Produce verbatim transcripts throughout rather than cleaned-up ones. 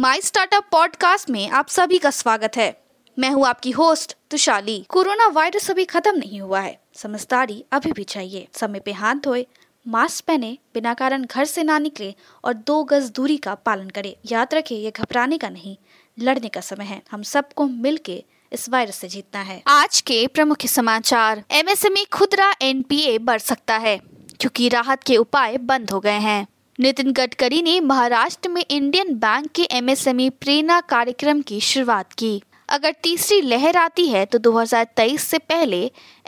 My startup podcast में आप सभी का स्वागत है। मैं हूँ आपकी होस्ट तुशाली। कोरोना वायरस अभी खत्म नहीं हुआ है, समझदारी अभी भी चाहिए। समय पे हाथ धोए, मास्क पहने, बिना कारण घर से ना निकले और दो गज दूरी का पालन करें। याद रखें, ये घबराने का नहीं, लड़ने का समय है। हम सबको मिल के इस वायरस से जीतना है। आज के प्रमुख समाचार। एमएसएमई खुदरा एनपीए बढ़ सकता है क्योंकि राहत के उपाय बंद हो गए हैं। नितिन गडकरी ने महाराष्ट्र में इंडियन बैंक के एमएसएमई प्रेरणा कार्यक्रम की शुरुआत की। अगर तीसरी लहर आती है तो दो हज़ार तेईस से पहले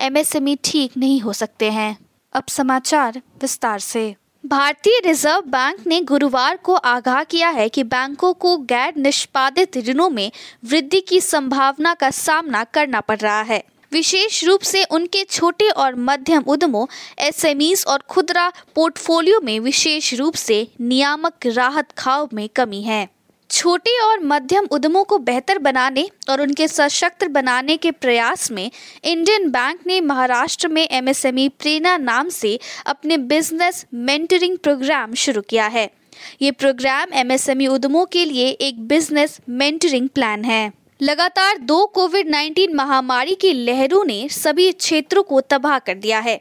एमएसएमई ठीक नहीं हो सकते हैं। अब समाचार विस्तार से। भारतीय रिजर्व बैंक ने गुरुवार को आगाह किया है कि बैंकों को गैर निष्पादित ऋणों में वृद्धि की संभावना का सामना करना पड़ रहा है, विशेष रूप से उनके छोटे और मध्यम उद्यमों, एसएमईज और खुदरा पोर्टफोलियो में विशेष रूप से नियामक राहत खाव में कमी है। छोटे और मध्यम उद्यमों को बेहतर बनाने और उनके सशक्त बनाने के प्रयास में इंडियन बैंक ने महाराष्ट्र में एमएसएमई प्रेरणा नाम से अपने बिजनेस मेंटरिंग प्रोग्राम शुरू किया है। ये प्रोग्राम एमएसएमई उद्यमों के लिए एक बिजनेस मेंटरिंग प्लान है। लगातार दो कोविड उन्नीस महामारी की लहरों ने सभी क्षेत्रों को तबाह कर दिया है,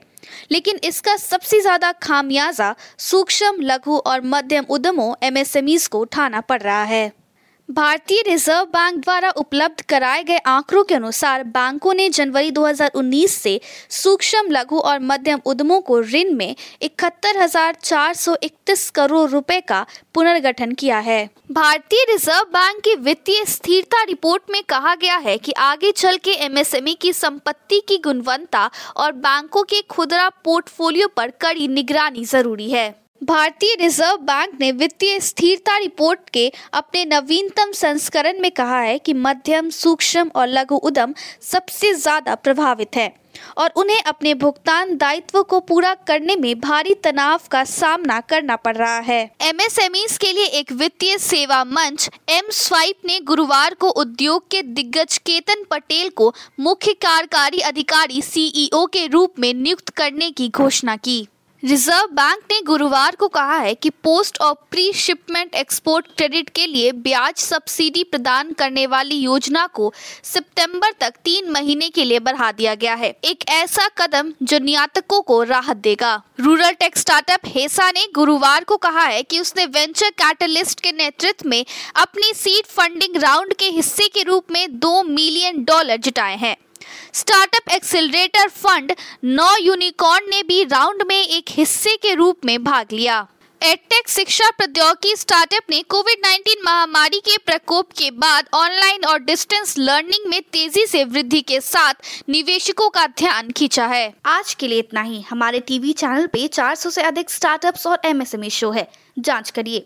लेकिन इसका सबसे ज्यादा खामियाजा सूक्ष्म, लघु और मध्यम उद्यमों एमएसएमईज को उठाना पड़ रहा है। भारतीय रिजर्व बैंक द्वारा उपलब्ध कराए गए आंकड़ों के अनुसार बैंकों ने जनवरी दो हज़ार उन्नीस से सूक्ष्म, लघु और मध्यम उद्यमों को ऋण में इकहत्तर हजार चार सौ इकतीस करोड़ रुपए का पुनर्गठन किया है। भारतीय रिजर्व बैंक की वित्तीय स्थिरता रिपोर्ट में कहा गया है कि आगे चल के एमएसएमई की संपत्ति की गुणवत्ता और बैंकों के खुदरा पोर्टफोलियो पर कड़ी निगरानी जरूरी है। भारतीय रिजर्व बैंक ने वित्तीय स्थिरता रिपोर्ट के अपने नवीनतम संस्करण में कहा है कि मध्यम, सूक्ष्म और लघु उद्यम सबसे ज्यादा प्रभावित हैं और उन्हें अपने भुगतान दायित्व को पूरा करने में भारी तनाव का सामना करना पड़ रहा है। एमएसएमईज के लिए एक वित्तीय सेवा मंच एम स्वाइप ने गुरुवार को उद्योग के दिग्गज केतन पटेल को मुख्य कार्यकारी अधिकारी सीईओ के रूप में नियुक्त करने की घोषणा की। रिजर्व बैंक ने गुरुवार को कहा है कि पोस्ट और प्री शिपमेंट एक्सपोर्ट क्रेडिट के लिए ब्याज सब्सिडी प्रदान करने वाली योजना को सितंबर तक तीन महीने के लिए बढ़ा दिया गया है, एक ऐसा कदम जो निर्यातकों को राहत देगा। रूरल टेक स्टार्टअप हेसा ने गुरुवार को कहा है कि उसने वेंचर कैटालिस्ट्स के नेतृत्व में अपनी सीड फंडिंग राउंड के हिस्से के रूप में दो मिलियन डॉलर जुटाए हैं। Startup accelerator fund no unicorn ने भी राउंड में एक हिस्से के रूप में भाग लिया। एडटेक शिक्षा प्रौद्योगिकी स्टार्टअप ने कोविड उन्नीस महामारी के प्रकोप के बाद ऑनलाइन और डिस्टेंस लर्निंग में तेजी से वृद्धि के साथ निवेशकों का ध्यान खींचा है। आज के लिए इतना ही। हमारे टीवी चैनल पे चार सौ से अधिक स्टार्टअप्स और एमएसएमई शो है, जाँच करिए।